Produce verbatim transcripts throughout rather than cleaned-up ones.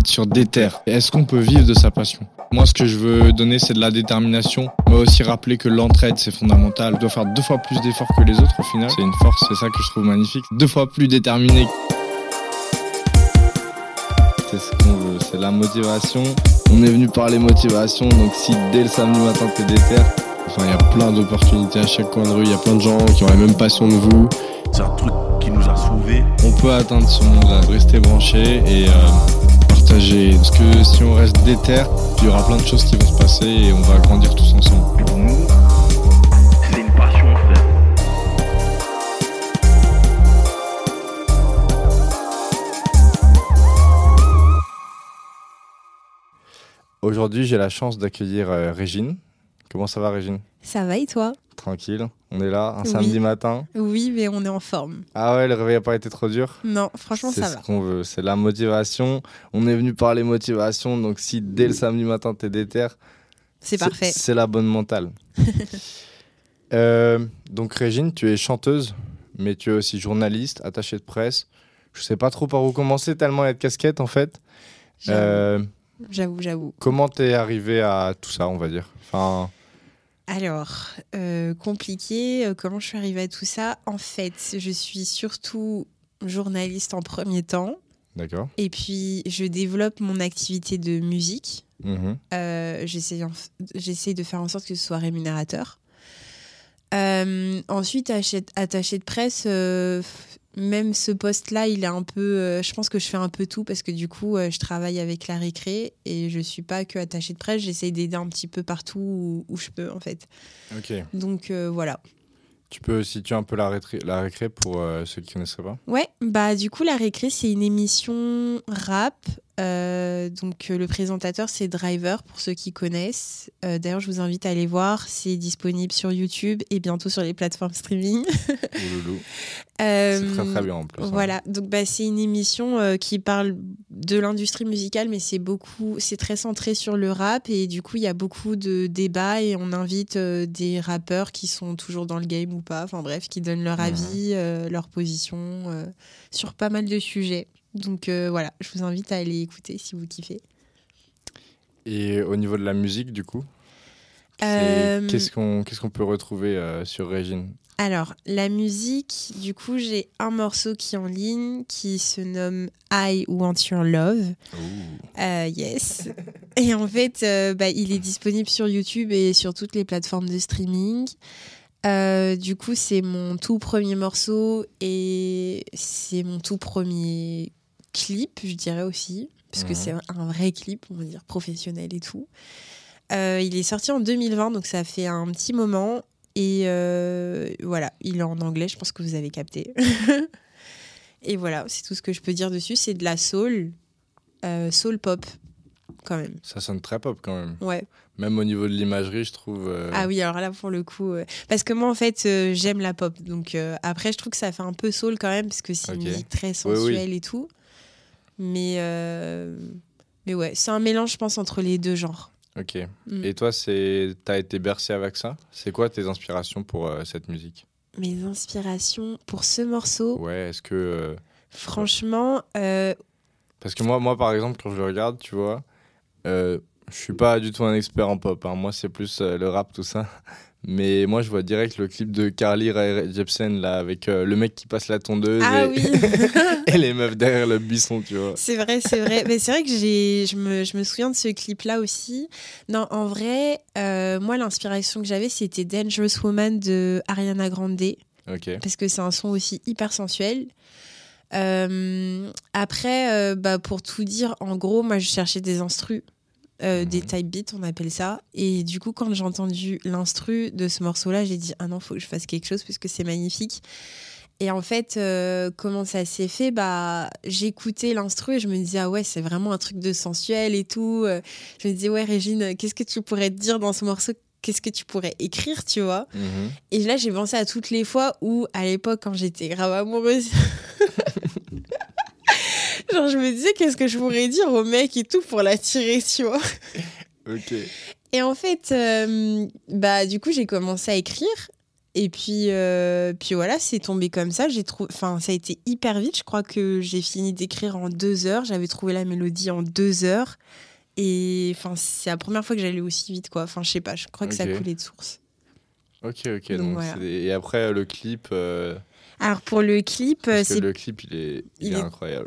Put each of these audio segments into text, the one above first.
tête sur des terres. Est-ce qu'on peut vivre de sa passion ? Moi, ce que je veux donner, c'est de la détermination, mais aussi rappeler que l'entraide, c'est fondamental. On doit faire deux fois plus d'efforts que les autres, au final. C'est une force, c'est ça que je trouve magnifique. Deux fois plus déterminé. C'est ce qu'on veut, c'est la motivation. On est venu parler motivation, donc si dès le samedi matin, t'es déter, enfin, il y a plein d'opportunités à chaque coin de rue, il y a plein de gens qui ont la même passion que vous. C'est un truc qui nous a sauvés. On peut atteindre ce monde-là, rester branché et euh, partager. Parce que si on reste déter, il y aura plein de choses qui vont se passer et on va grandir tous ensemble. Pour nous, c'est une passion, frère. Aujourd'hui, j'ai la chance d'accueillir euh, Régine. Comment ça va, Régine ? Ça va et toi ? Tranquille, on est là, un oui. samedi matin. Oui, mais on est en forme. Ah ouais, le réveil n'a pas été trop dur ? Non, franchement, c'est ça va. C'est ce qu'on veut, c'est la motivation. On est venu parler motivation, donc si dès le samedi matin, t'es déter, c'est, c'est parfait. C'est la bonne mentale. euh, donc Régine, tu es chanteuse, mais tu es aussi journaliste, attachée de presse. Je ne sais pas trop par où commencer, tellement il y a de casquettes en fait. J'avoue, euh, j'avoue, j'avoue. Comment t'es arrivée à tout ça, on va dire ? Enfin... Alors, euh, compliqué, euh, comment je suis arrivée à tout ça ? En fait, je suis surtout journaliste en premier temps. D'accord. Et puis, je développe mon activité de musique. Mmh. Euh, j'essaie, en f- j'essaie de faire en sorte que ce soit rémunérateur. Euh, ensuite, attaché de presse, euh, même ce poste-là, il est un peu... Euh, je pense que je fais un peu tout parce que du coup, euh, je travaille avec la récré et je ne suis pas que attachée de presse. J'essaye d'aider un petit peu partout où, où je peux, en fait. Ok. Donc, euh, voilà. Tu peux situer un peu la, rétri- la récré pour euh, ceux qui ne connaissent pas ? Ouais. Bah, du coup, la récré, c'est une émission rap. Euh, donc, euh, le présentateur, c'est Driver, pour ceux qui connaissent. Euh, d'ailleurs, je vous invite à aller voir. C'est disponible sur YouTube et bientôt sur les plateformes streaming. Ouloulou. Euh, c'est très, très bien en plus. Voilà. Hein. Donc, bah, c'est une émission euh, qui parle de l'industrie musicale, mais c'est, beaucoup, c'est très centré sur le rap. Et du coup, il y a beaucoup de débats et on invite euh, des rappeurs qui sont toujours dans le game ou pas. Enfin, bref, qui donnent leur mmh. avis, euh, leur position euh, sur pas mal de sujets. Donc euh, voilà, je vous invite à aller écouter si vous kiffez. Et au niveau de la musique, du coup, euh... qu'est-ce, qu'on, qu'est-ce qu'on peut retrouver euh, sur Régine ? Alors, la musique, du coup, j'ai un morceau qui est en ligne qui se nomme I Want Your Love. Euh, yes. Et en fait, euh, bah, il est disponible sur YouTube et sur toutes les plateformes de streaming. Euh, du coup, c'est mon tout premier morceau et c'est mon tout premier clip, je dirais aussi, parce que mmh. c'est un vrai clip, on va dire professionnel et tout. Euh, il est sorti en deux mille vingt, donc ça fait un petit moment. Et euh, voilà, il est en anglais, je pense que vous avez capté. Et voilà, c'est tout ce que je peux dire dessus. C'est de la soul, euh, soul pop. Quand même. Ça sonne très pop quand même. Ouais. Même au niveau de l'imagerie, je trouve. Euh... Ah oui, alors là pour le coup, euh... parce que moi en fait, euh, j'aime la pop. Donc euh, après, je trouve que ça fait un peu soul quand même, parce que c'est okay. une musique très sensuelle oui, oui. et tout. Mais euh... mais ouais, c'est un mélange, je pense, entre les deux genres. Ok. Mm. Et toi, c'est, t'as été bercé avec ça ? C'est quoi tes inspirations pour euh, cette musique ? Mes inspirations pour ce morceau ? Ouais. Est-ce que euh... franchement. Euh... Parce que moi, moi par exemple, quand je le regarde, tu vois. Euh, je suis pas du tout un expert en pop, hein. Moi c'est plus euh, le rap tout ça, mais moi je vois direct le clip de Carly Rae Jepsen là avec euh, le mec qui passe la tondeuse ah, et... Oui. et les meufs derrière le buisson, tu vois. C'est vrai, c'est vrai. Mais c'est vrai que j'ai, je me, je me souviens de ce clip là aussi. Non, en vrai, euh, moi l'inspiration que j'avais c'était Dangerous Woman de Ariana Grande, okay. parce que c'est un son aussi hyper sensuel. Euh, après, euh, bah, pour tout dire, en gros, moi je cherchais des instrus, euh, mmh. des type beats, on appelle ça. Et du coup, quand j'ai entendu l'instru de ce morceau-là, j'ai dit ah non, faut que je fasse quelque chose parce que c'est magnifique. Et en fait, euh, comment ça s'est fait ? Bah, j'écoutais l'instru et je me disais ah ouais, c'est vraiment un truc de sensuel et tout. Je me disais ouais, Régine, qu'est-ce que tu pourrais te dire dans ce morceau ? Qu'est-ce que tu pourrais écrire, tu vois ? mmh. Et là, j'ai pensé à toutes les fois où, à l'époque, quand j'étais grave amoureuse. Genre, je me disais, qu'est-ce que je pourrais dire au mec et tout pour l'attirer, tu vois ? Ok. Et en fait, euh, bah, du coup, j'ai commencé à écrire. Et puis, euh, puis voilà, c'est tombé comme ça. J'ai trou... enfin, ça a été hyper vite. Je crois que j'ai fini d'écrire en deux heures. J'avais trouvé la mélodie en deux heures. Et enfin, c'est la première fois que j'allais aussi vite, quoi. Enfin, je sais pas, je crois que okay. ça coulait de source. Ok, ok. Donc, donc voilà. c'est... Et après, le clip... Euh... Alors pour le clip, Parce c'est que le clip il est, il il est... est incroyable.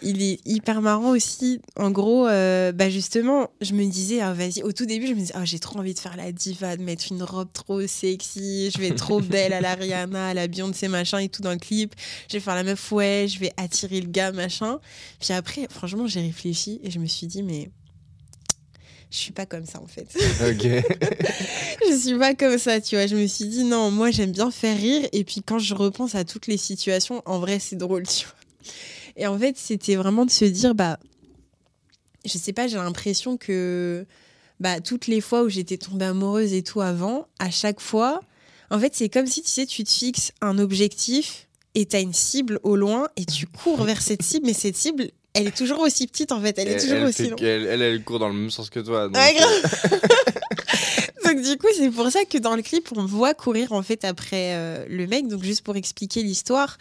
Il est hyper marrant aussi. En gros, euh, bah justement, je me disais ah, vas-y. Au tout début, je me disais ah, j'ai trop envie de faire la diva, de mettre une robe trop sexy, je vais être trop belle à la Rihanna, à la Beyoncé machin et tout dans le clip. Je vais faire la meuf ouais, je vais attirer le gars machin. Puis après, franchement, j'ai réfléchi et je me suis dit mais je suis pas comme ça en fait. Ok. Je suis pas comme ça, tu vois. Je me suis dit non, moi j'aime bien faire rire. Et puis quand je repense à toutes les situations, en vrai c'est drôle, tu vois. Et en fait, c'était vraiment de se dire bah, je sais pas, j'ai l'impression que bah toutes les fois où j'étais tombée amoureuse et tout avant, à chaque fois, en fait c'est comme si tu sais, tu te fixes un objectif et t'as une cible au loin et tu cours vers cette cible, mais cette cible. Elle est toujours aussi petite, en fait. Elle, elle est toujours elle aussi longue. Elle, elle, elle court dans le même sens que toi. Donc... Ouais, grave. Donc, du coup, c'est pour ça que dans le clip, on voit courir, en fait, après euh, le mec. Donc, juste pour expliquer l'histoire,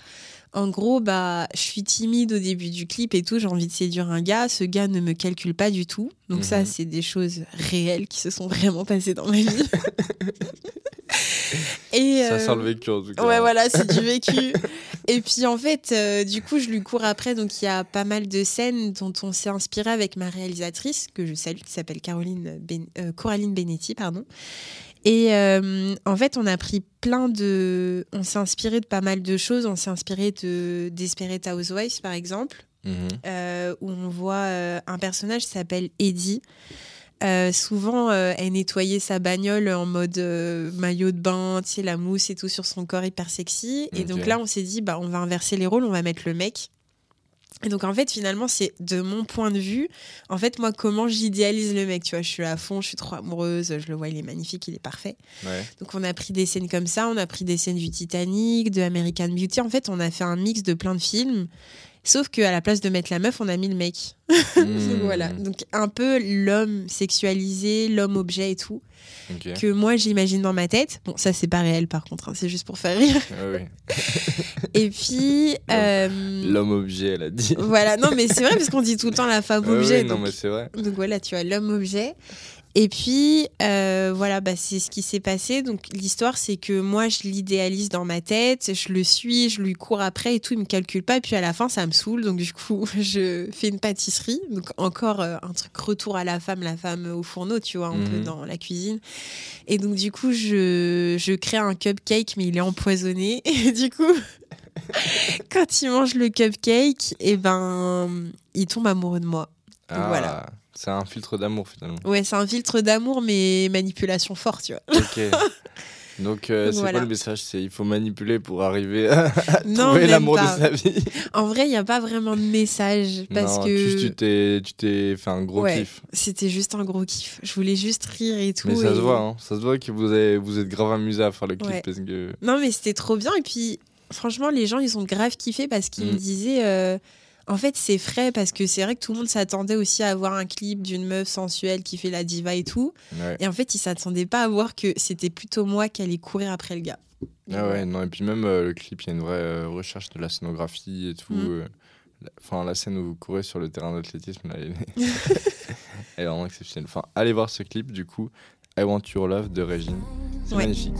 en gros, bah, je suis timide au début du clip et tout. J'ai envie de séduire un gars. Ce gars ne me calcule pas du tout. Donc, mmh. ça, c'est des choses réelles qui se sont vraiment passées dans ma vie. Et euh... ça sent le vécu en tout cas. Ouais, voilà, c'est du vécu. Et puis en fait, euh, du coup, je lui cours après. Donc il y a pas mal de scènes dont on s'est inspiré avec ma réalisatrice que je salue, qui s'appelle Caroline ben... euh, Coraline Benetti, pardon. Et euh, en fait, on a pris plein de, on s'est inspiré de pas mal de choses. On s'est inspiré de Desperate Housewives, par exemple, mm-hmm. euh, où on voit euh, un personnage qui s'appelle Eddie. Euh, souvent euh, elle nettoyait sa bagnole en mode euh, maillot de bain, tu sais, la mousse et tout sur son corps hyper sexy. Okay. Et donc là on s'est dit bah on va inverser les rôles, on va mettre le mec. Et donc en fait finalement c'est de mon point de vue, en fait moi comment j'idéalise le mec, tu vois, je suis à fond, je suis trop amoureuse, je le vois, il est magnifique, il est parfait. Ouais. Donc on a pris des scènes comme ça, on a pris des scènes du Titanic, de American Beauty, en fait on a fait un mix de plein de films. Sauf qu'à la place de mettre la meuf, on a mis le mec. Mmh. Donc voilà. Donc un peu l'homme sexualisé, l'homme objet et tout. Okay. Que moi, j'imagine dans ma tête. Bon, ça, c'est pas réel par contre. Hein. C'est juste pour faire rire. Ah oui. Et puis... Euh... L'homme objet, elle a dit. Voilà. Non, mais c'est vrai parce qu'on dit tout le temps la femme objet. Ah oui, donc... non, mais c'est vrai. Donc voilà, tu vois, l'homme objet. Et puis, euh, voilà, bah, c'est ce qui s'est passé. Donc, l'histoire, c'est que moi, je l'idéalise dans ma tête, je le suis, je lui cours après et tout, il me calcule pas. Et puis, à la fin, ça me saoule. Donc, du coup, je fais une pâtisserie. Donc, encore euh, un truc retour à la femme, la femme au fourneau, tu vois, un mmh. peu dans la cuisine. Et donc, du coup, je, je crée un cupcake, mais il est empoisonné. Et du coup... quand il mange le cupcake, et ben, il tombe amoureux de moi. Donc, ah. voilà. C'est un filtre d'amour, finalement. Ouais, c'est un filtre d'amour, mais manipulation forte, tu vois. Ok. Donc, euh, c'est voilà. quoi le message ? C'est il faut manipuler pour arriver à non, trouver l'amour pas. De sa vie. En vrai, il n'y a pas vraiment de message. Parce non, que... juste, tu t'es, tu t'es fait un gros ouais, kiff. C'était juste un gros kiff. Je voulais juste rire et tout. Mais ça et... se voit, hein. Ça se voit que vous, avez, vous êtes grave amusés à faire le clip. Ouais. Parce que... Non, mais c'était trop bien. Et puis, franchement, les gens, ils ont grave kiffé parce qu'ils mmh. me disaient... Euh... En fait, c'est frais parce que c'est vrai que tout le monde s'attendait aussi à avoir un clip d'une meuf sensuelle qui fait la diva et tout. Ouais. Et en fait, ils ne s'attendaient pas à voir que c'était plutôt moi qui allais courir après le gars. Ah ouais, non, et puis même euh, le clip, il y a une vraie euh, recherche de la scénographie et tout. Mmh. Enfin, la scène où vous courez sur le terrain d'athlétisme, là, elle est... elle est vraiment exceptionnelle. Enfin, allez voir ce clip, du coup, I Want Your Love de Régine. C'est ouais. magnifique.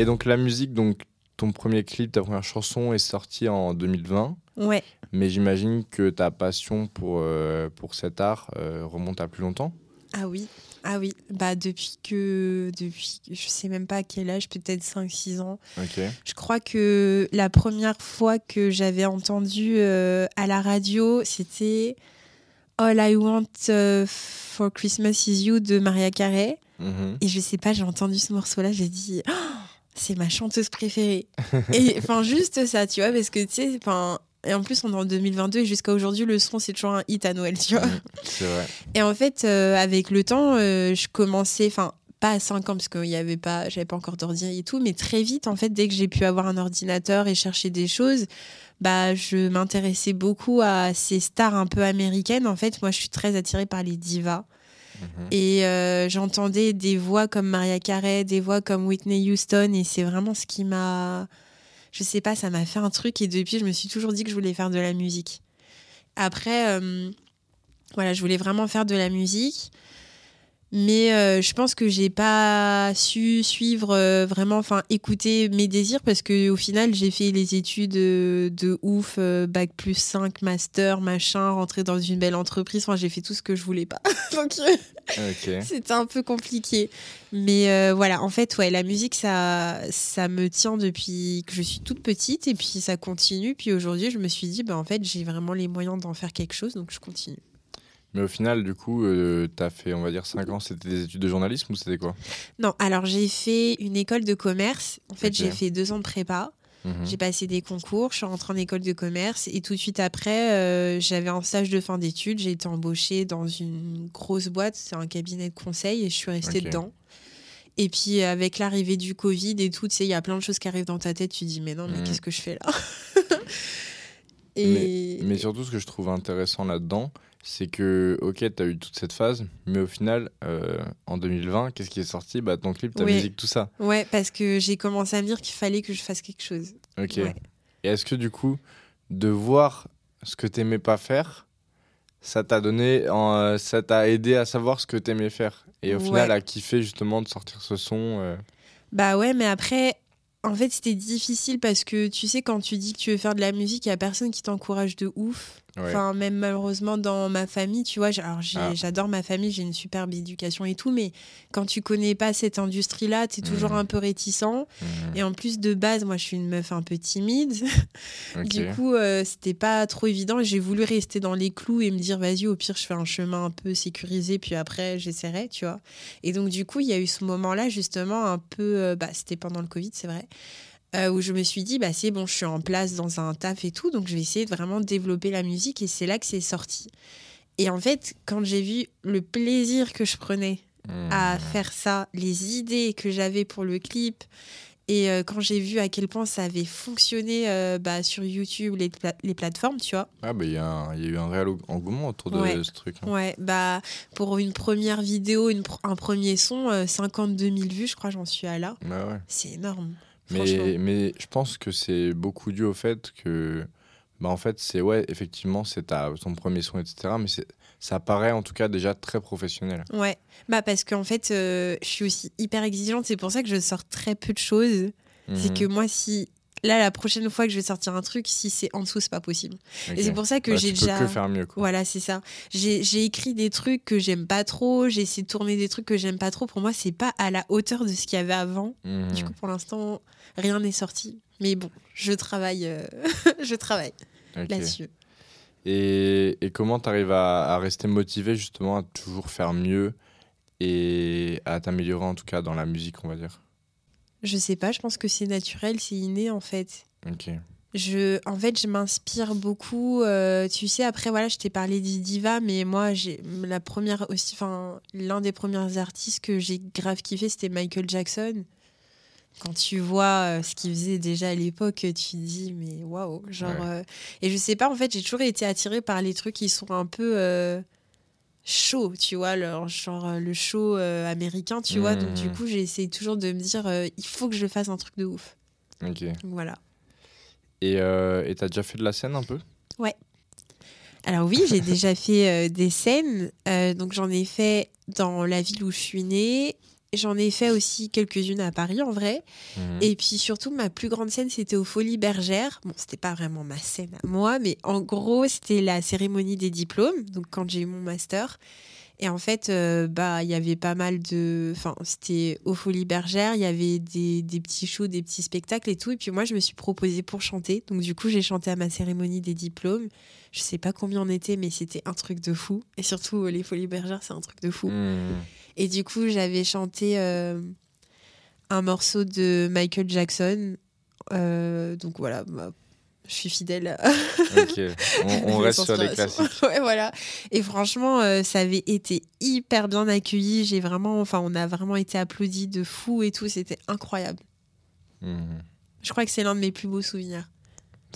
Et donc la musique, donc ton premier clip, ta première chanson est sortie en deux mille vingt. Ouais. Mais j'imagine que ta passion pour, euh, pour cet art euh, remonte à plus longtemps. Ah oui, ah oui. Bah, depuis que, depuis, je sais même pas à quel âge, peut-être cinq six ans. Okay. Je crois que la première fois que j'avais entendu euh, à la radio, c'était All I Want uh, for Christmas is You de Mariah Carey. Mm-hmm. Et je sais pas, j'ai entendu ce morceau-là, j'ai dit... Oh, c'est ma chanteuse préférée. Et enfin, juste ça, tu vois, parce que tu sais, enfin. Et en plus, on est en deux mille vingt-deux et jusqu'à aujourd'hui, le son, c'est toujours un hit à Noël, tu vois. Mmh, c'est vrai. Et en fait, euh, avec le temps, euh, je commençais, enfin, pas à cinq ans, parce que j'avais pas encore d'ordi et tout, mais très vite, en fait, dès que j'ai pu avoir un ordinateur et chercher des choses, bah, je m'intéressais beaucoup à ces stars un peu américaines. En fait, moi, je suis très attirée par les divas. Mmh. Et euh, j'entendais des voix comme Mariah Carey, des voix comme Whitney Houston, et c'est vraiment ce qui m'a... Je sais pas, ça m'a fait un truc et depuis, je me suis toujours dit que je voulais faire de la musique. Après, euh, voilà, je voulais vraiment faire de la musique, mais euh, je pense que j'ai pas su suivre euh, vraiment, enfin, écouter mes désirs parce que au final, j'ai fait les études euh, de ouf, euh, bac plus cinq, master, machin, rentrer dans une belle entreprise. Enfin, j'ai fait tout ce que je voulais pas. Donc, okay. C'était un peu compliqué. Mais euh, voilà, en fait, ouais, la musique, ça, ça me tient depuis que je suis toute petite et puis ça continue. Puis aujourd'hui, je me suis dit, bah, en fait, j'ai vraiment les moyens d'en faire quelque chose, donc je continue. Mais au final, du coup, euh, t'as fait, on va dire, cinq ans, c'était des études de journalisme ou c'était quoi ? Non, alors j'ai fait une école de commerce. En fait, okay. J'ai fait deux ans de prépa. Mmh. J'ai passé des concours, je suis rentrée en école de commerce et tout de suite après, euh, j'avais un stage de fin d'études. J'ai été embauchée dans une grosse boîte, c'est un cabinet de conseil et je suis restée okay. dedans. Et puis, avec l'arrivée du Covid et tout, tu sais, il y a plein de choses qui arrivent dans ta tête. Tu te dis, mais non, mais mmh. qu'est-ce que je fais là ? Et... mais, mais surtout, ce que je trouve intéressant là-dedans, c'est que, ok, t'as eu toute cette phase, mais au final, euh, en deux mille vingt, qu'est-ce qui est sorti ? Bah, ton clip, ta ouais. musique, tout ça. Ouais, parce que j'ai commencé à me dire qu'il fallait que je fasse quelque chose. Ok. Ouais. Et est-ce que, du coup, de voir ce que t'aimais pas faire, ça t'a donné, en, ça t'a aidé à savoir ce que t'aimais faire ? Et au ouais. final, à kiffer justement de sortir ce son. Euh... Bah ouais, mais après, en fait, c'était difficile parce que tu sais, quand tu dis que tu veux faire de la musique, il n'y a personne qui t'encourage de ouf. Ouais. Enfin, même malheureusement dans ma famille, tu vois, alors j'ai, ah. j'adore ma famille, j'ai une superbe éducation et tout, mais quand tu connais pas cette industrie-là, t'es mmh. toujours un peu réticent. Mmh. Et en plus, de base, moi, je suis une meuf un peu timide. Okay. Du coup, euh, c'était pas trop évident. J'ai voulu rester dans les clous et me dire, vas-y, au pire, je fais un chemin un peu sécurisé, puis après, j'essaierai, tu vois. Et donc, du coup, il y a eu ce moment-là, justement, un peu... Euh, bah, c'était pendant le Covid, c'est vrai. Euh, où je me suis dit, bah, c'est bon, je suis en place dans un taf et tout, donc je vais essayer de vraiment développer la musique et c'est là que c'est sorti. Et en fait, quand j'ai vu le plaisir que je prenais mmh. à faire ça, les idées que j'avais pour le clip, et euh, quand j'ai vu à quel point ça avait fonctionné euh, bah, sur YouTube, les, pla- les plateformes, tu vois. Ah, bah, il y, y a eu un réel engouement autour de ouais. ce truc. Hein. Ouais, bah, pour une première vidéo, une pr- un premier son, euh, cinquante-deux mille vues, je crois, j'en suis à là. Bah ouais. C'est énorme. Mais, mais je pense que c'est beaucoup dû au fait que, bah en fait, c'est, ouais, effectivement, c'est ta, ton premier son, et cetera, mais c'est, ça paraît en tout cas déjà très professionnel. Ouais, bah parce qu'en fait, euh, je suis aussi hyper exigeante, c'est pour ça que je sors très peu de choses. Mmh. C'est que moi, si, là, la prochaine fois que je vais sortir un truc, si c'est en dessous, c'est pas possible. Okay. Et c'est pour ça que bah, j'ai tu déjà. Tu peux que faire mieux, quoi. Voilà, c'est ça. J'ai, j'ai écrit des trucs que j'aime pas trop, j'ai essayé de tourner des trucs que j'aime pas trop. Pour moi, c'est pas à la hauteur de ce qu'il y avait avant. Mmh. Du coup, pour l'instant. Rien n'est sorti, mais bon, je travaille, euh... je travaille okay. là-dessus. Et, et comment tu arrives à, à rester motivé justement à toujours faire mieux et à t'améliorer en tout cas dans la musique, on va dire ? Je sais pas, je pense que c'est naturel, c'est inné en fait. Ok. Je, en fait, je m'inspire beaucoup. Euh, tu sais, après, voilà, je t'ai parlé des divas, mais moi, j'ai la première aussi, enfin, l'un des premiers artistes que j'ai grave kiffé, c'était Michael Jackson. Quand tu vois euh, ce qu'il faisait déjà à l'époque, tu te dis mais waouh, genre ouais. euh, et je sais pas en fait, j'ai toujours été attirée par les trucs qui sont un peu euh, chauds, tu vois, leur, genre le show euh, américain, tu mmh. vois. Donc du coup, j'essaie toujours de me dire euh, il faut que je fasse un truc de ouf. OK. Donc, voilà. Et euh, et t'as déjà fait de la scène un peu ? Ouais. Alors oui, j'ai déjà fait euh, des scènes, euh, donc j'en ai fait dans la ville où je suis née. J'en ai fait aussi quelques-unes à Paris, en vrai. Mmh. Et puis surtout, ma plus grande scène, c'était aux Folies Bergère. Bon, c'était pas vraiment ma scène à moi, mais en gros, c'était la cérémonie des diplômes, donc quand j'ai eu mon master. Et en fait, euh, bah, il y avait pas mal de... Enfin, c'était aux Folies Bergère, il y avait des, des petits shows, des petits spectacles et tout. Et puis moi, je me suis proposée pour chanter. Donc du coup, j'ai chanté à ma cérémonie des diplômes. Je sais pas combien on était, mais c'était un truc de fou. Et surtout, les Folies Bergère, c'est un truc de fou. Mmh. Et du coup, j'avais chanté euh, un morceau de Michael Jackson. Euh, donc voilà, bah, je suis fidèle. Ok, on, on reste sur les classiques. Ouais, voilà. Et franchement, euh, ça avait été hyper bien accueilli. J'ai vraiment, enfin, on a vraiment été applaudis de fou et tout. C'était incroyable. Mmh. Je crois que c'est l'un de mes plus beaux souvenirs.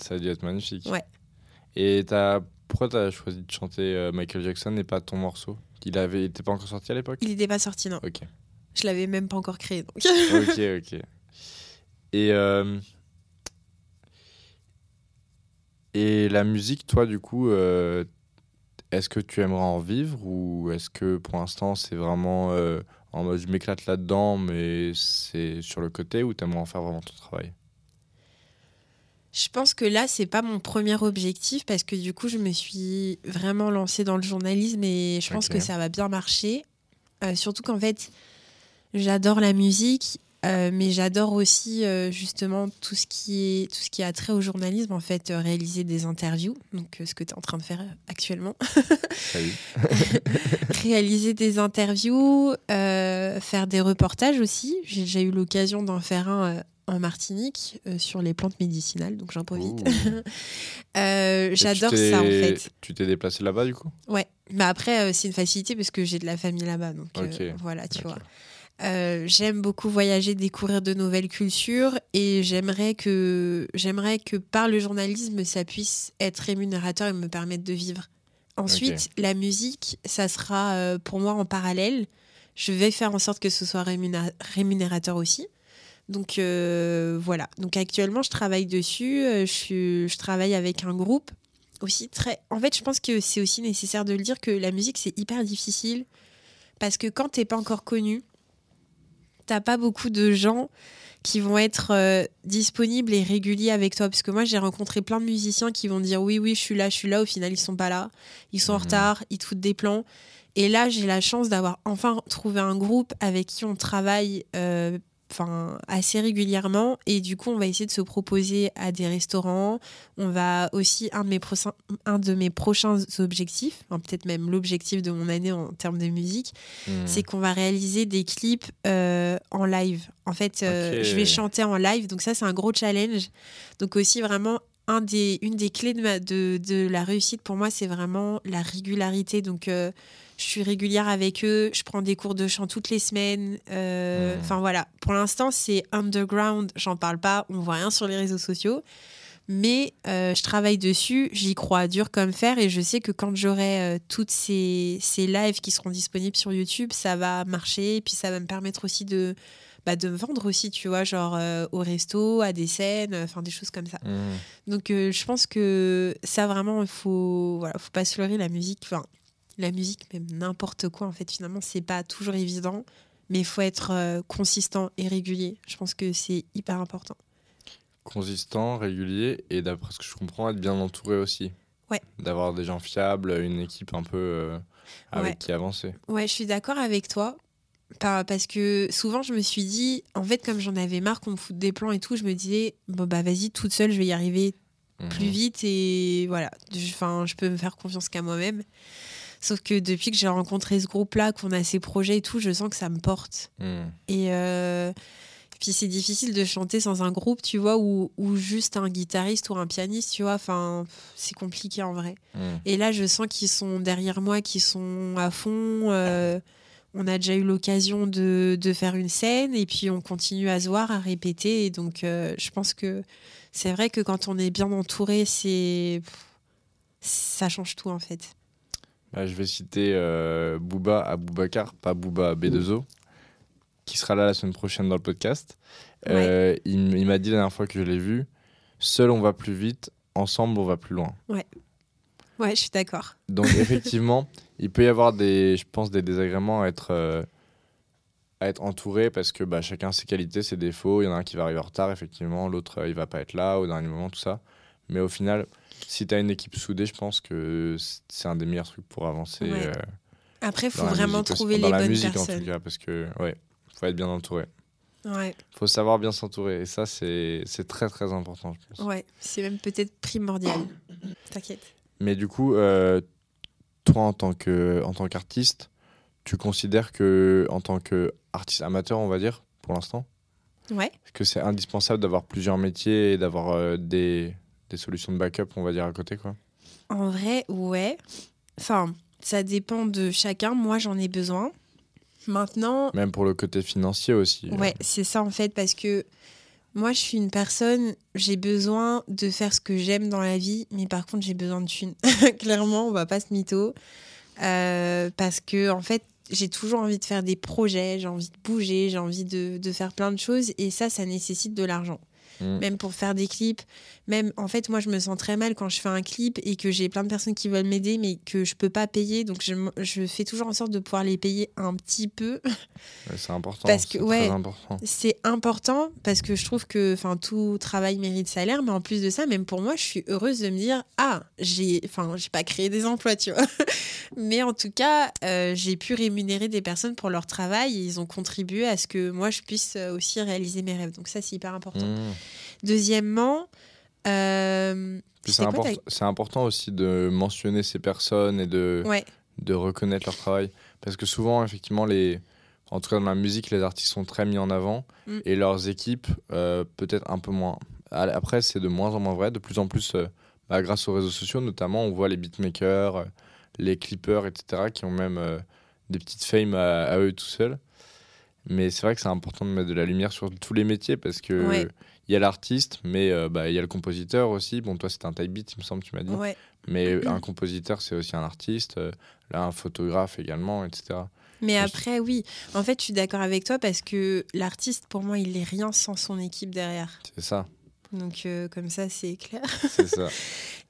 Ça a dû être magnifique. Ouais. Et t'as... pourquoi t'as choisi de chanter Michael Jackson et pas ton morceau ? Il avait... était pas encore sorti à l'époque ? Il était pas sorti, non. Ok. Je l'avais même pas encore créé, donc. Ok, ok. Et euh... et la musique, toi, du coup, euh... est-ce que tu aimerais en vivre ou est-ce que pour l'instant c'est vraiment euh, en mode je m'éclate là-dedans, mais c'est sur le côté, ou t'aimerais en faire vraiment ton travail ? Je pense que là, c'est pas mon premier objectif parce que du coup, je me suis vraiment lancée dans le journalisme et je pense okay. que ça va bien marcher. Euh, surtout qu'en fait, j'adore la musique, euh, mais j'adore aussi euh, justement tout ce qui est tout ce qui a trait au journalisme. En fait, euh, réaliser des interviews, donc euh, ce que tu es en train de faire actuellement. Salut. Réaliser des interviews, euh, faire des reportages aussi. J'ai déjà eu l'occasion d'en faire un. Euh, en Martinique, euh, sur les plantes médicinales, donc j'en profite. euh, j'adore ça, en fait. Tu t'es déplacée là-bas, du coup ? Ouais, mais après, euh, c'est une facilité parce que j'ai de la famille là-bas, donc okay. euh, voilà, tu okay. vois. Euh, j'aime beaucoup voyager, découvrir de nouvelles cultures, et j'aimerais que, j'aimerais que par le journalisme, ça puisse être rémunérateur et me permettre de vivre. Ensuite, okay. la musique, ça sera euh, pour moi en parallèle. Je vais faire en sorte que ce soit rémunér- rémunérateur aussi. Donc euh, voilà, donc actuellement je travaille dessus, je, suis, je travaille avec un groupe aussi très... En fait je pense que c'est aussi nécessaire de le dire que la musique c'est hyper difficile parce que quand t'es pas encore connu, t'as pas beaucoup de gens qui vont être euh, disponibles et réguliers avec toi. Parce que moi j'ai rencontré plein de musiciens qui vont dire oui oui je suis là, je suis là, au final ils sont pas là, ils sont mmh. en retard, ils te foutent des plans. Et là j'ai la chance d'avoir enfin trouvé un groupe avec qui on travaille... Euh, Enfin, assez régulièrement, et du coup on va essayer de se proposer à des restaurants. On va aussi, un de mes, pro- un de mes prochains objectifs, enfin, peut-être même l'objectif de mon année en termes de musique, mmh. c'est qu'on va réaliser des clips euh, en live. En fait euh, okay. je vais chanter en live, donc ça c'est un gros challenge. Donc aussi vraiment un des, une des clés de, ma, de, de la réussite pour moi c'est vraiment la régularité. Donc euh, je suis régulière avec eux, je prends des cours de chant toutes les semaines. Euh, mmh. Voilà. Pour l'instant, c'est underground, j'en parle pas, on voit rien sur les réseaux sociaux. Mais euh, je travaille dessus, j'y crois dur comme fer, et je sais que quand j'aurai euh, toutes ces, ces lives qui seront disponibles sur YouTube, ça va marcher, et puis ça va me permettre aussi de, bah, de me vendre aussi, tu vois, genre euh, au resto, à des scènes, enfin des choses comme ça. Mmh. Donc euh, je pense que ça vraiment, il faut, voilà, faut pas se leurrer, la musique... Enfin, la musique, même n'importe quoi, en fait, finalement, c'est pas toujours évident, mais il faut être euh, consistant et régulier. Je pense que c'est hyper important. Consistant, régulier, et d'après ce que je comprends, être bien entouré aussi. Ouais. D'avoir des gens fiables, une équipe un peu euh, avec ouais. qui avancer. Ouais, je suis d'accord avec toi, parce que souvent, je me suis dit, en fait, comme j'en avais marre qu'on me foute des plans et tout, je me disais, bon, bah, vas-y, toute seule, je vais y arriver mmh. plus vite, et voilà, enfin, je peux me faire confiance qu'à moi-même. Sauf que depuis que j'ai rencontré ce groupe-là, qu'on a ces projets et tout, je sens que ça me porte. Mmh. Et euh, puis c'est difficile de chanter sans un groupe, tu vois, ou, ou juste un guitariste ou un pianiste, tu vois. Enfin, c'est compliqué en vrai. Mmh. Et là, je sens qu'ils sont derrière moi, qu'ils sont à fond. Euh, on a déjà eu l'occasion de, de faire une scène et puis on continue à se voir, à répéter. Et donc, euh, je pense que c'est vrai que quand on est bien entouré, c'est... ça change tout en fait. Je vais citer euh, Booba, Aboubakar, pas Booba, B deux O, qui sera là la semaine prochaine dans le podcast. Ouais. Euh, il, il m'a dit la dernière fois que je l'ai vu, seul on va plus vite, ensemble on va plus loin. Ouais, ouais, je suis d'accord. Donc effectivement, il peut y avoir des, je pense, des désagréments à être, euh, à être entouré parce que bah, chacun a ses qualités, ses défauts. Il y en a un qui va arriver en retard, effectivement, l'autre euh, il va pas être là au dernier moment, tout ça. Mais au final, si tu as une équipe soudée, je pense que c'est un des meilleurs trucs pour avancer. Ouais. Euh, Après, il faut vraiment trouver les bonnes personnes. Dans la musique, en tout cas, parce que, ouais, faut être bien entouré. Ouais. Faut savoir bien s'entourer. Et ça, c'est, c'est très, très important, je pense. Ouais, c'est même peut-être primordial. T'inquiète. Mais du coup, euh, toi, en tant que, en tant qu'artiste, tu considères que, en tant qu'artiste amateur, on va dire, pour l'instant, Ouais. Que c'est indispensable d'avoir plusieurs métiers et d'avoir euh, des, des solutions de backup, on va dire, à côté, quoi. En vrai, ouais. Enfin, ça dépend de chacun. Moi, j'en ai besoin. Maintenant... Même pour le côté financier aussi. Ouais, euh. c'est ça, en fait, parce que moi, je suis une personne, j'ai besoin de faire ce que j'aime dans la vie, mais par contre, j'ai besoin de thunes. Clairement, on va pas se mytho. Euh, parce que, en fait, j'ai toujours envie de faire des projets, j'ai envie de bouger, j'ai envie de, de faire plein de choses et ça, ça nécessite de l'argent. Mmh. Même pour faire des clips, même en fait, moi je me sens très mal quand je fais un clip et que j'ai plein de personnes qui veulent m'aider mais que je peux pas payer, donc je, je fais toujours en sorte de pouvoir les payer un petit peu. Ouais, c'est important, parce que, c'est ouais, très important. C'est important parce que je trouve que tout travail mérite salaire, mais en plus de ça, même pour moi, je suis heureuse de me dire ah, j'ai, j'ai pas créé des emplois, tu vois. Mais en tout cas, euh, j'ai pu rémunérer des personnes pour leur travail et ils ont contribué à ce que moi je puisse aussi réaliser mes rêves, donc ça c'est hyper important. Mmh. Deuxièmement, euh, c'est, import- c'est important aussi de mentionner ces personnes et de, ouais. de reconnaître leur travail. Parce que souvent, effectivement, les, en tout cas dans la musique, les artistes sont très mis en avant mm. et leurs équipes, euh, peut-être un peu moins. Après, c'est de moins en moins vrai. De plus en plus, euh, bah, grâce aux réseaux sociaux, notamment, on voit les beatmakers, les clippers, et cetera, qui ont même euh, des petites fames à, à eux tout seuls. Mais c'est vrai que c'est important de mettre de la lumière sur tous les métiers parce que... Ouais. Il y a l'artiste, mais euh, bah, il y a le compositeur aussi. Bon, toi, c'est un type beat, il me semble, tu m'as dit. Ouais. Mais un compositeur, c'est aussi un artiste. Euh, là, un photographe également, et cetera. Mais Donc, après, je... oui. En fait, je suis d'accord avec toi parce que l'artiste, pour moi, il est rien sans son équipe derrière. C'est ça. Donc, euh, comme ça, c'est clair. C'est ça.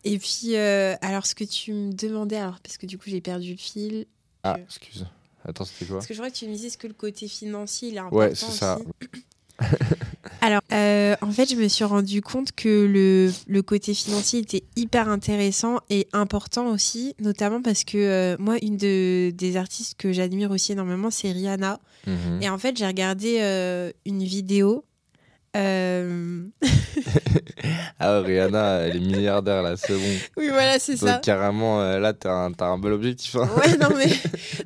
Et puis, euh, alors, ce que tu me demandais, alors, parce que du coup, j'ai perdu le fil. Ah, je... excuse. Attends, c'était quoi ? Parce que je crois que tu me disais que le côté financier, il est important aussi. Ouais, c'est ça. Alors, euh, en fait, je me suis rendu compte que le, le côté financier était hyper intéressant et important aussi, notamment parce que euh, moi, une de, des artistes que j'admire aussi énormément, c'est Rihanna. Mmh. Et en fait, j'ai regardé euh, une vidéo. Euh... ah, Rihanna, elle est milliardaire là, c'est bon. Oui, voilà, c'est Donc, ça. Carrément, euh, là, t'as un, t'as un bel objectif. Hein. Ouais, non, mais,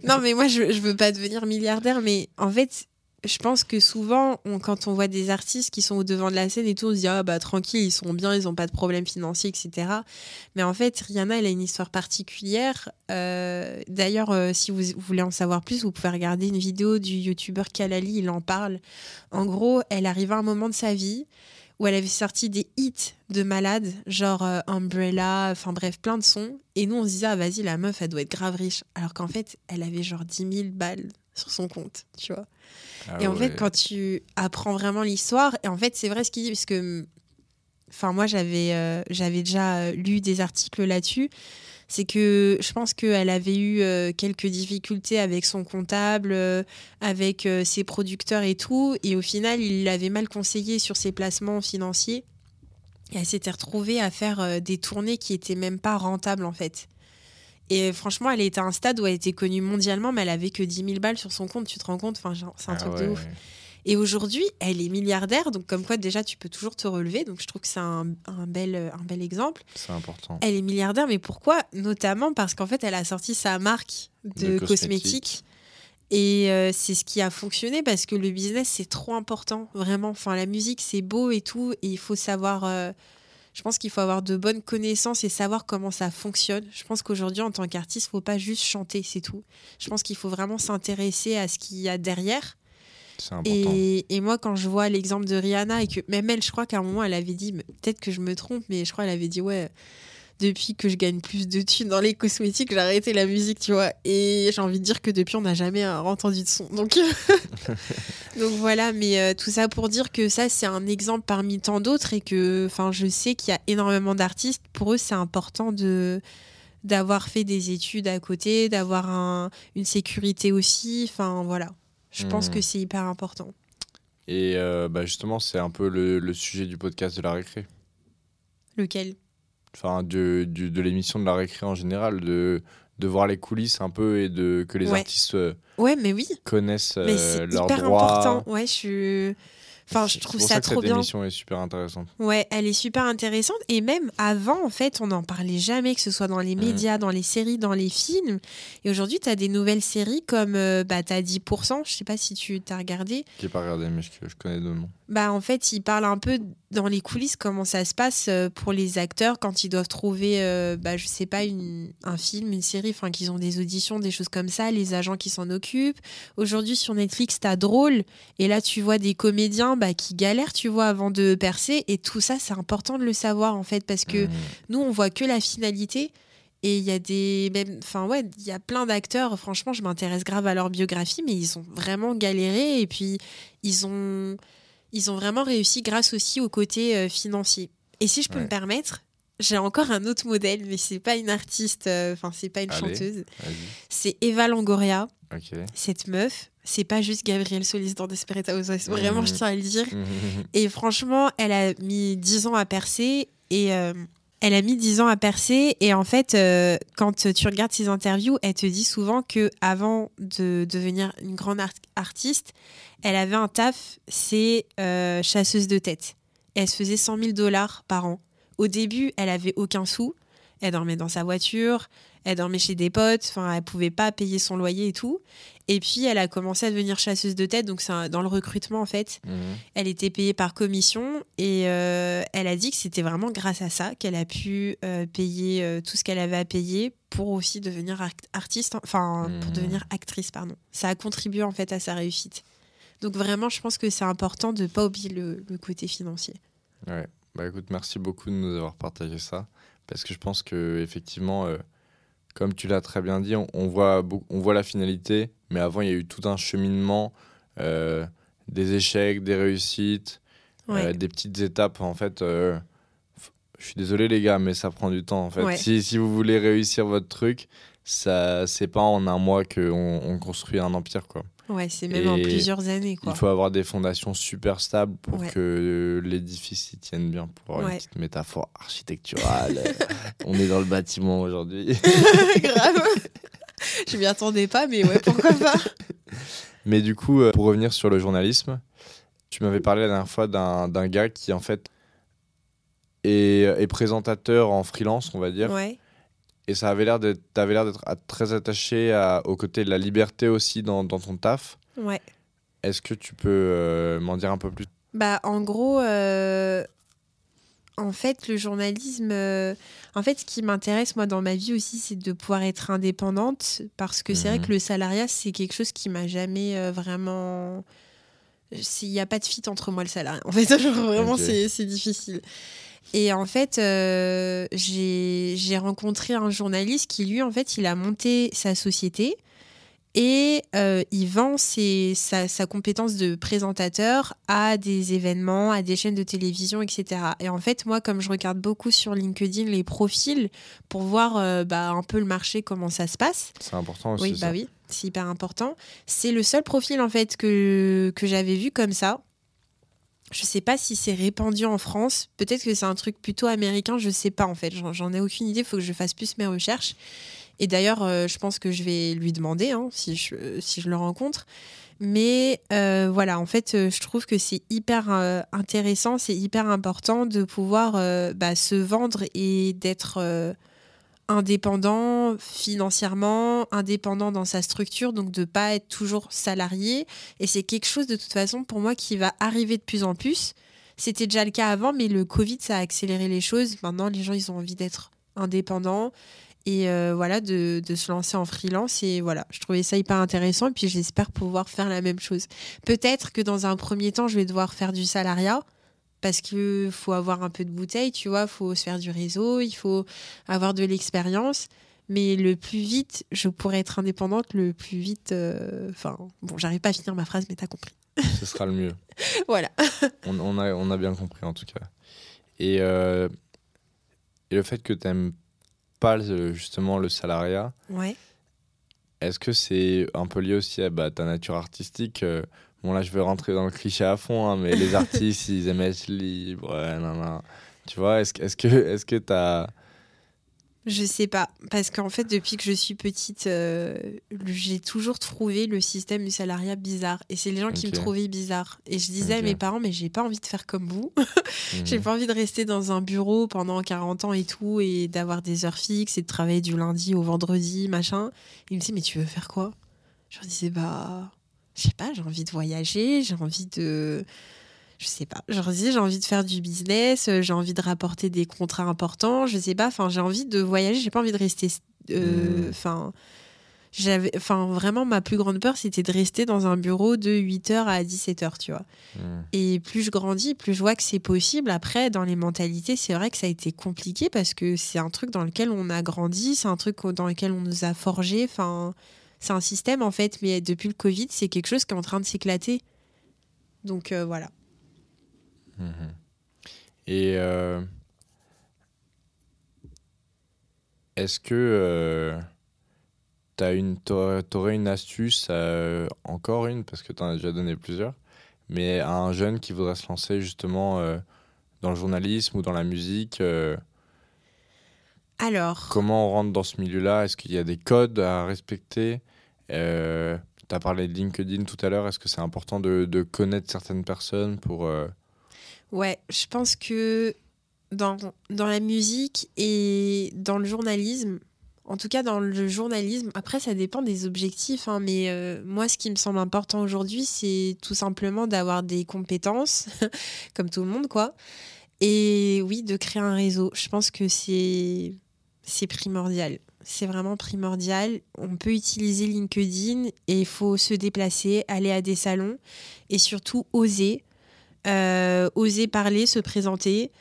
non, mais moi, je, je veux pas devenir milliardaire, mais en fait. Je pense que souvent, on, quand on voit des artistes qui sont au devant de la scène et tout, on se dit « Ah bah tranquille, ils sont bien, ils n'ont pas de problème financier, et cetera » Mais en fait, Rihanna, elle a une histoire particulière. Euh, d'ailleurs, euh, si vous, vous voulez en savoir plus, vous pouvez regarder une vidéo du youtubeur Kalali, il en parle. En gros, elle arrivait à un moment de sa vie où elle avait sorti des hits de malades, genre euh, Umbrella, enfin bref, plein de sons. Et nous, on se disait « Ah vas-y, la meuf, elle doit être grave riche. » Alors qu'en fait, elle avait genre dix mille balles sur son compte, tu vois. Ah et en ouais. fait, quand tu apprends vraiment l'histoire, et en fait, c'est vrai ce qu'il dit, parce que, enfin, moi, j'avais, euh, j'avais déjà lu des articles là-dessus. C'est que je pense qu'elle avait eu euh, quelques difficultés avec son comptable, euh, avec euh, ses producteurs et tout. Et au final, il l'avait mal conseillée sur ses placements financiers. Et elle s'était retrouvée à faire euh, des tournées qui n'étaient même pas rentables, en fait. Et franchement, elle était à un stade où elle était connue mondialement, mais elle avait que dix mille balles sur son compte, tu te rends compte, enfin, genre, c'est un ah truc ouais, de ouf. Ouais. Et aujourd'hui, elle est milliardaire, donc comme quoi, déjà, tu peux toujours te relever. Donc, je trouve que c'est un, un, bel, un bel exemple. C'est important. Elle est milliardaire, mais pourquoi ? Notamment parce qu'en fait, elle a sorti sa marque de, de cosmétiques. cosmétiques. Et euh, c'est ce qui a fonctionné, parce que le business, c'est trop important, vraiment. Enfin, la musique, c'est beau et tout, et il faut savoir... Euh, Je pense qu'il faut avoir de bonnes connaissances et savoir comment ça fonctionne. Je pense qu'aujourd'hui, en tant qu'artiste, il ne faut pas juste chanter, c'est tout. Je pense qu'il faut vraiment s'intéresser à ce qu'il y a derrière. C'est important. Et, et moi, quand je vois l'exemple de Rihanna, et que même elle, je crois qu'à un moment, elle avait dit, peut-être que je me trompe, mais je crois qu'elle avait dit, ouais, depuis que je gagne plus de thunes dans les cosmétiques, j'ai arrêté la musique, tu vois. Et j'ai envie de dire que depuis, on n'a jamais entendu de son. Donc, donc voilà, mais euh, tout ça pour dire que ça, c'est un exemple parmi tant d'autres et que je sais qu'il y a énormément d'artistes. Pour eux, c'est important de, d'avoir fait des études à côté, d'avoir un, une sécurité aussi. Enfin voilà, je mmh. pense que c'est hyper important. Et euh, bah justement, c'est un peu le, le sujet du podcast de la récré. Lequel ? Enfin, de, de, de l'émission de la récré en général, de, de voir les coulisses un peu et de, que les ouais. artistes euh, ouais, mais oui. connaissent euh, mais c'est leurs hyper droits. Important. Ouais, je suis... Enfin, je trouve ça trop bien. C'est pour ça que cette émission est super intéressante. Ouais, elle est super intéressante. Et même avant, en fait, on n'en parlait jamais, que ce soit dans les médias, mmh. dans les séries, dans les films. Et aujourd'hui, tu as des nouvelles séries comme euh, bah, t'as dix pour cent. Je sais pas si tu t'as regardé. Je n'ai pas regardé, mais je, je connais deux noms. Bah, en fait, ils parlent un peu dans les coulisses comment ça se passe pour les acteurs quand ils doivent trouver, euh, bah, je sais pas, une, un film, une série, enfin, qu'ils ont des auditions, des choses comme ça, les agents qui s'en occupent. Aujourd'hui, sur Netflix, t'as Drôle. Et là, tu vois des comédiens bah, qui galèrent, tu vois, avant de percer. Et tout ça, c'est important de le savoir, en fait, parce que mmh. nous, on voit que la finalité. Et il y a des même, enfin ouais, il y a plein d'acteurs. Franchement, je m'intéresse grave à leur biographie, mais ils ont vraiment galéré. Et puis, ils ont... ils ont vraiment réussi grâce aussi au côté euh, financier. Et si je peux ouais. me permettre, j'ai encore un autre modèle, mais c'est pas une artiste, enfin euh, c'est pas une Allez, chanteuse. Vas-y. C'est Eva Longoria. Okay. Cette meuf, c'est pas juste Gabrielle Solis dans Desperate Housewives. Vraiment, mmh. je tiens à le dire. Mmh. Et franchement, elle a mis dix ans à percer et euh, elle a mis dix ans à percer. Et en fait, euh, quand tu regardes ses interviews, elle te dit souvent que avant de devenir une grande art- artiste, elle avait un taf, c'est euh, chasseuse de tête. Elle se faisait cent mille dollars par an. Au début, elle n'avait aucun sou. Elle dormait dans sa voiture, elle dormait chez des potes, enfin, elle ne pouvait pas payer son loyer et tout. Et puis, elle a commencé à devenir chasseuse de tête, donc c'est un, dans le recrutement, en fait. Mmh. Elle était payée par commission et euh, elle a dit que c'était vraiment grâce à ça qu'elle a pu euh, payer euh, tout ce qu'elle avait à payer pour aussi devenir art- artiste, enfin, mmh. pour devenir actrice, pardon. Ça a contribué, en fait, à sa réussite. Donc vraiment, je pense que c'est important de ne pas oublier le, le côté financier. Ouais. Bah écoute, merci beaucoup de nous avoir partagé ça. Parce que je pense qu'effectivement, euh, comme tu l'as très bien dit, on, on, voit, on voit la finalité. Mais avant, il y a eu tout un cheminement, euh, des échecs, des réussites, ouais. euh, des petites étapes. En fait, euh, f- je suis désolé les gars, mais ça prend du temps. En fait. Ouais. Si, si vous voulez réussir votre truc, ça, c'est pas en un mois qu'on on construit un empire, quoi. Ouais, c'est même et en plusieurs années, quoi. Il faut avoir des fondations super stables pour ouais. que l'édifice y tienne bien. Pour avoir ouais. une petite métaphore architecturale, on est dans le bâtiment aujourd'hui. Grave. Je m'y attendais pas, mais ouais, pourquoi pas. Mais du coup, pour revenir sur le journalisme, tu m'avais parlé la dernière fois d'un, d'un gars qui, en fait, est, est présentateur en freelance, on va dire. Ouais. Et ça avait l'air d'être, t'avais l'air d'être très attaché à, au côté de la liberté aussi dans, dans ton taf. Ouais. Est-ce que tu peux euh, m'en dire un peu plus ? Bah, en gros, euh, en fait, le journalisme... Euh, en fait, ce qui m'intéresse, moi, dans ma vie aussi, c'est de pouvoir être indépendante. Parce que mmh. c'est vrai que le salariat, c'est quelque chose qui m'a jamais euh, vraiment... Il n'y a pas de fit entre moi et le salariat. En fait, genre, vraiment, okay. c'est, c'est difficile. Et en fait, euh, j'ai, j'ai rencontré un journaliste qui, lui, en fait, il a monté sa société et euh, il vend ses, sa, sa compétence de présentateur à des événements, à des chaînes de télévision, et cetera. Et en fait, moi, comme je regarde beaucoup sur LinkedIn les profils pour voir euh, bah, un peu le marché, comment ça se passe. C'est important aussi. Oui, bah oui, c'est hyper important. C'est le seul profil, en fait, que, que j'avais vu comme ça. Je sais pas si c'est répandu en France. Peut-être que c'est un truc plutôt américain. Je sais pas, en fait. J'en, j'en ai aucune idée. Il faut que je fasse plus mes recherches. Et d'ailleurs, euh, je pense que je vais lui demander hein, si, je, si je le rencontre. Mais euh, voilà, en fait, euh, je trouve que c'est hyper euh, intéressant. C'est hyper important de pouvoir euh, bah, se vendre et d'être euh, indépendant financièrement, indépendant dans sa structure, donc de ne pas être toujours salarié. Et c'est quelque chose de toute façon pour moi qui va arriver de plus en plus. C'était déjà le cas avant, mais le Covid, ça a accéléré les choses. Maintenant, les gens, ils ont envie d'être indépendants et euh, voilà, de, de se lancer en freelance. Et voilà, je trouvais ça hyper intéressant. Et puis, j'espère pouvoir faire la même chose. Peut-être que dans un premier temps, je vais devoir faire du salariat. Parce qu'il faut avoir un peu de bouteille, tu vois, il faut se faire du réseau, il faut avoir de l'expérience. Mais le plus vite, je pourrais être indépendante, le plus vite... Enfin, euh, bon, j'arrive pas à finir ma phrase, mais t'as compris. Ce sera le mieux. Voilà. on, on, a, on a bien compris, en tout cas. Et, euh, et le fait que t'aimes pas, justement, le salariat, ouais. est-ce que c'est un peu lié aussi à bah, ta nature artistique euh, Bon, là, je vais rentrer dans le cliché à fond, hein, mais les artistes, ils aiment être libres. Euh, nan, nan. Tu vois, est-ce, est-ce que, est-ce que t'as... Je sais pas, parce qu'en fait, depuis que je suis petite, euh, j'ai toujours trouvé le système du salariat bizarre. Et c'est les gens okay. qui me trouvaient bizarre. Et je disais okay. à mes parents, mais j'ai pas envie de faire comme vous. Mmh. J'ai pas envie de rester dans un bureau pendant quarante ans et tout, et d'avoir des heures fixes, et de travailler du lundi au vendredi, machin. Ils me disaient, mais tu veux faire quoi ? Je leur disais, bah, je sais pas, j'ai envie de voyager, j'ai envie de... je sais pas, je leur disais j'ai envie de faire du business, j'ai envie de rapporter des contrats importants, je sais pas, enfin j'ai envie de voyager, j'ai pas envie de rester enfin euh, j'avais enfin vraiment ma plus grande peur c'était de rester dans un bureau de huit heures à dix-sept heures, tu vois. Mmh. Et plus je grandis, plus je vois que c'est possible. Après dans les mentalités, c'est vrai que ça a été compliqué parce que c'est un truc dans lequel on a grandi, c'est un truc dans lequel on nous a forgé, enfin c'est un système en fait, mais depuis le Covid, c'est quelque chose qui est en train de s'éclater. Donc euh, voilà. Mmh. Et euh, est-ce que euh, t'as une, t'aurais, t'aurais une astuce, euh, encore une, parce que t'en as déjà donné plusieurs, mais à un jeune qui voudrait se lancer justement euh, dans le journalisme ou dans la musique, euh, alors comment on rentre dans ce milieu-là ? Est-ce qu'il y a des codes à respecter ? euh, T'as parlé de LinkedIn tout à l'heure, est-ce que c'est important de, de connaître certaines personnes pour... Euh, Ouais, je pense que dans, dans la musique et dans le journalisme, en tout cas dans le journalisme, après ça dépend des objectifs, hein, mais euh, moi ce qui me semble important aujourd'hui, c'est tout simplement d'avoir des compétences, comme tout le monde quoi, et oui, de créer un réseau. Je pense que c'est, c'est primordial, c'est vraiment primordial. On peut utiliser LinkedIn et il faut se déplacer, aller à des salons et surtout oser. Euh, oser parler, se présenter,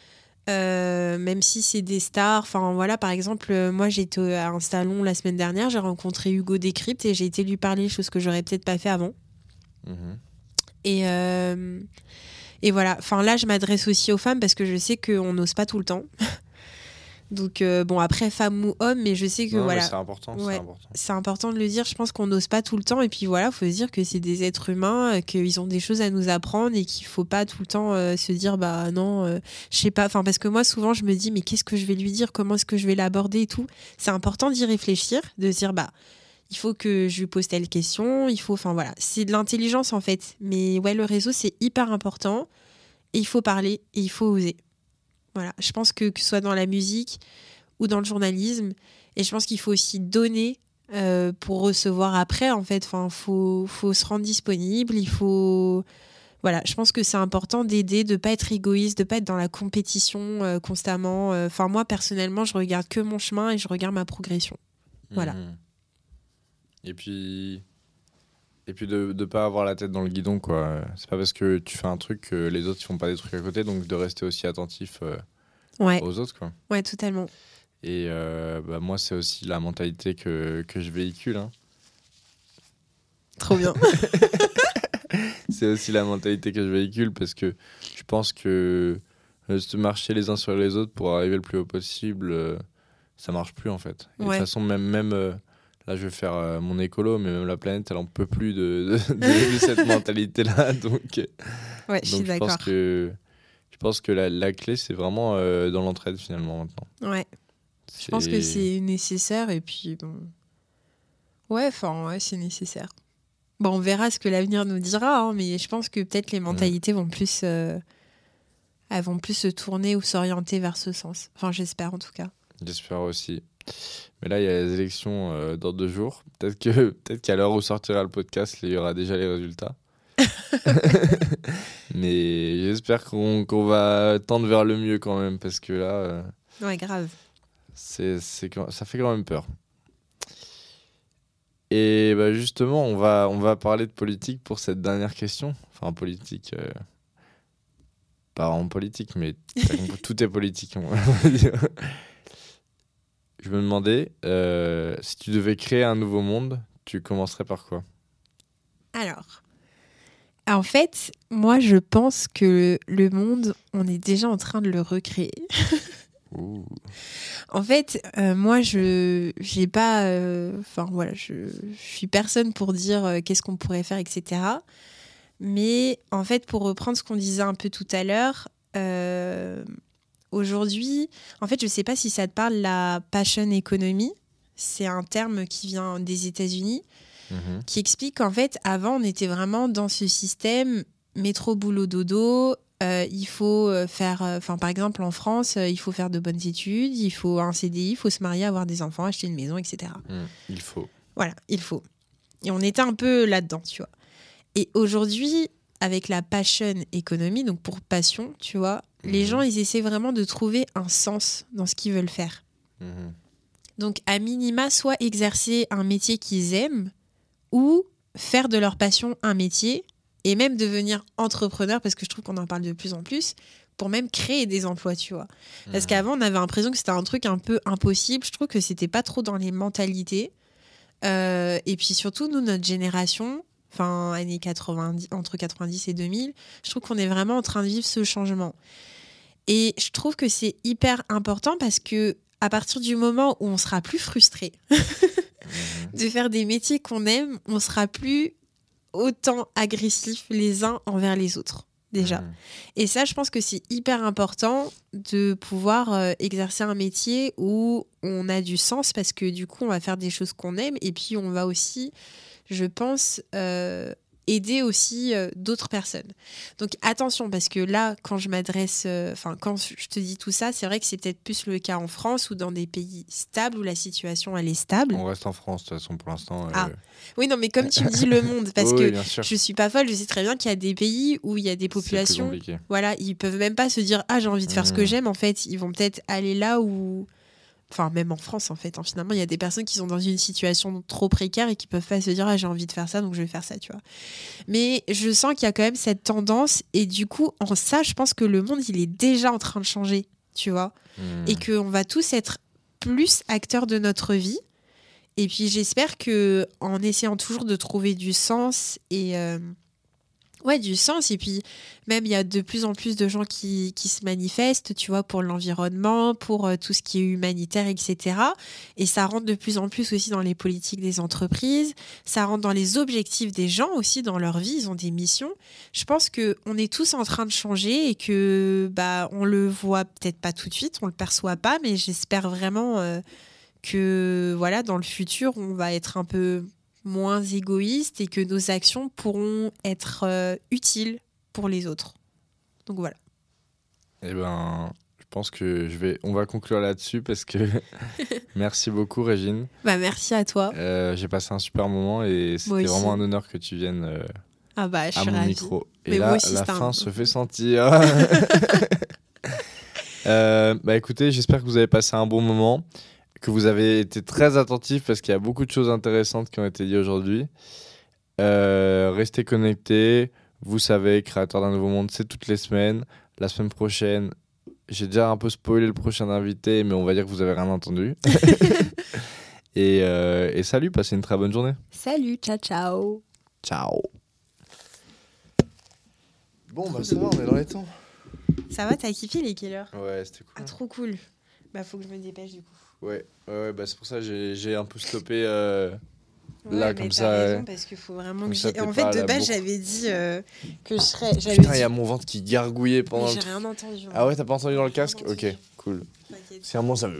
euh, même si c'est des stars. Enfin voilà, par exemple, euh, moi j'étais à un salon la semaine dernière, j'ai rencontré Hugo Decrypt et j'ai été lui parler, chose que j'aurais peut-être pas fait avant. Mmh. Et euh, et voilà. Enfin là, je m'adresse aussi aux femmes parce que je sais qu'on n'ose pas tout le temps. Donc euh, bon après femme ou homme, mais je sais que non, voilà. C'est important, ouais, c'est important. C'est important de le dire. Je pense qu'on n'ose pas tout le temps et puis voilà, faut se dire que c'est des êtres humains, qu'ils ont des choses à nous apprendre et qu'il faut pas tout le temps euh, se dire bah non, euh, je sais pas. Enfin parce que moi souvent je me dis mais qu'est-ce que je vais lui dire, comment est-ce que je vais l'aborder et tout. C'est important d'y réfléchir, de se dire bah il faut que je lui pose telle question, il faut. Enfin voilà, c'est de l'intelligence en fait. Mais ouais le réseau c'est hyper important et il faut parler et il faut oser. Voilà, je pense que, que ce soit dans la musique ou dans le journalisme. Et je pense qu'il faut aussi donner euh, pour recevoir après, en fait. Enfin, faut, faut se rendre disponible, il faut... Voilà, je pense que c'est important d'aider, de ne pas être égoïste, de ne pas être dans la compétition euh, constamment. Enfin, moi, personnellement, je ne regarde que mon chemin et je regarde ma progression. Voilà. Mmh. Et puis... Et puis de ne pas avoir la tête dans le guidon, quoi. C'est pas parce que tu fais un truc que les autres ne font pas des trucs à côté, donc de rester aussi attentif euh, ouais. aux autres, quoi. Ouais, totalement. Et euh, bah, moi, c'est aussi la mentalité que, que je véhicule. Hein. Trop bien. C'est aussi la mentalité que je véhicule parce que je pense que juste marcher les uns sur les autres pour arriver le plus haut possible, euh, ça marche plus, en fait. Et ouais. De toute façon, même... même euh, là, je vais faire euh, mon écolo, mais même la planète, elle n'en peut plus de, de, de, de cette mentalité-là. Donc, ouais, je suis d'accord. Pense que, je pense que la, la clé, c'est vraiment euh, dans l'entraide, finalement, maintenant. Ouais. C'est... Je pense que c'est nécessaire. Et puis, bon. Ouais, enfin, ouais, c'est nécessaire. Bon, on verra ce que l'avenir nous dira, hein, mais je pense que peut-être les mentalités mmh. vont plus, euh, elles vont plus se tourner ou s'orienter vers ce sens. Enfin, j'espère, en tout cas. J'espère aussi. Mais là, il y a les élections euh, dans deux jours. Peut-être, que, peut-être qu'à l'heure où sortira le podcast, il y aura déjà les résultats. Mais j'espère qu'on, qu'on va tendre vers le mieux quand même, parce que là... Euh, ouais, grave. C'est, c'est, ça fait quand même peur. Et bah, justement, on va, on va parler de politique pour cette dernière question. Enfin, politique... Euh, pas en politique, mais tout est politique, on va dire. Je me demandais, euh, si tu devais créer un nouveau monde, tu commencerais par quoi ? Alors, en fait, moi, je pense que le monde, on est déjà en train de le recréer. Ouh. En fait, euh, moi, je j'ai pas, enfin euh, voilà, je, je suis personne pour dire euh, qu'est-ce qu'on pourrait faire, et cetera. Mais en fait, pour reprendre ce qu'on disait un peu tout à l'heure. Euh, Aujourd'hui, en fait, je ne sais pas si ça te parle, la passion economy. C'est un terme qui vient des États-Unis, mmh. qui explique qu'en fait, avant, on était vraiment dans ce système métro-boulot-dodo. Euh, il faut faire, enfin, euh, par exemple, en France, euh, il faut faire de bonnes études, il faut un C D I, il faut se marier, avoir des enfants, acheter une maison, et cetera. Mmh, il faut. Voilà, il faut. Et on était un peu là-dedans, tu vois. Et aujourd'hui, avec la passion économie, donc pour passion, tu vois, mmh. les gens, ils essaient vraiment de trouver un sens dans ce qu'ils veulent faire. Mmh. Donc, à minima, soit exercer un métier qu'ils aiment ou faire de leur passion un métier et même devenir entrepreneur, parce que je trouve qu'on en parle de plus en plus, pour même créer des emplois, tu vois. Parce mmh. qu'avant, on avait l'impression que c'était un truc un peu impossible. Je trouve que c'était pas trop dans les mentalités. Euh, et puis surtout, nous, notre génération, enfin, années quatre-vingt-dix, entre quatre-vingt-dix et deux mille, je trouve qu'on est vraiment en train de vivre ce changement. Et je trouve que c'est hyper important parce que à partir du moment où on sera plus frustré de faire des métiers qu'on aime, on sera plus autant agressifs les uns envers les autres, déjà. Mmh. Et ça, je pense que c'est hyper important de pouvoir euh, exercer un métier où on a du sens, parce que du coup, on va faire des choses qu'on aime et puis on va aussi, je pense, euh, aider aussi euh, d'autres personnes. Donc attention, parce que là, quand je m'adresse, enfin euh, quand je te dis tout ça, c'est vrai que c'est peut-être plus le cas en France ou dans des pays stables où la situation elle est stable. On reste en France de toute façon pour l'instant. Euh... Ah. Oui, non, mais comme tu me dis le monde, parce oui, que je suis pas folle, je sais très bien qu'il y a des pays où il y a des populations, voilà, ils peuvent même pas se dire ah j'ai envie de faire mmh. ce que j'aime. En fait, ils vont peut-être aller là où, enfin même en France en fait, hein, finalement il y a des personnes qui sont dans une situation trop précaire et qui peuvent pas se dire ah j'ai envie de faire ça donc je vais faire ça, tu vois. Mais je sens qu'il y a quand même cette tendance et du coup en ça je pense que le monde il est déjà en train de changer, tu vois, mmh. et qu'on va tous être plus acteurs de notre vie. Et puis j'espère que en essayant toujours de trouver du sens et euh, ouais du sens, et puis même il y a de plus en plus de gens qui qui se manifestent, tu vois, pour l'environnement, pour euh, tout ce qui est humanitaire, et cetera. Et ça rentre de plus en plus aussi dans les politiques des entreprises, ça rentre dans les objectifs des gens aussi dans leur vie, ils ont des missions. Je pense que on est tous en train de changer et que bah on le voit peut-être pas tout de suite, on le perçoit pas, mais j'espère vraiment euh, que voilà, dans le futur, on va être un peu moins égoïste et que nos actions pourront être euh, utiles pour les autres. Donc voilà. Eh ben, je pense que je vais, on va conclure là-dessus parce que merci beaucoup Régine. Bah merci à toi. Euh, j'ai passé un super moment et c'était vraiment un honneur que tu viennes euh, ah bah, je à suis mon ravie. Micro. Et mais là, moi aussi, la fin un... se fait sentir. euh, bah écoutez, j'espère que vous avez passé un bon moment, que vous avez été très attentifs parce qu'il y a beaucoup de choses intéressantes qui ont été dites aujourd'hui. Euh, restez connectés. Vous savez, Créateur d'un nouveau monde, c'est toutes les semaines. La semaine prochaine, j'ai déjà un peu spoilé le prochain invité, mais on va dire que vous n'avez rien entendu. et, euh, et salut, passez une très bonne journée. Salut, ciao, ciao. Ciao. Bon, bah ça va, on est dans les temps. Ça va, t'as kiffé les killers? Ouais, c'était cool. Ah, trop cool. Bah, faut que je me dépêche du coup. Ouais, ouais, ouais, bah c'est pour ça que j'ai, j'ai un peu stoppé euh, ouais, là comme ça. Raison, parce qu'il faut vraiment que ça, en fait, de base, boucle. J'avais dit euh, que je serais. J'avais Putain, il dit... y a mon ventre qui gargouillait pendant. Mais j'ai rien entendu. Ah ouais, t'as pas entendu dans le casque ? Entendu. Ok, cool. T'inquiète. C'est vraiment ça. Non,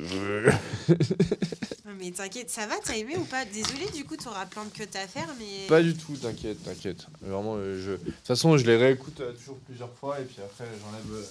mais t'inquiète, ça va, t'as aimé ou pas ? Désolé, du coup, t'auras plein de queues à faire, mais. Pas du tout, t'inquiète, t'inquiète. Vraiment, euh, je. De toute façon, je les réécoute euh, toujours plusieurs fois et puis après, j'enlève. Euh...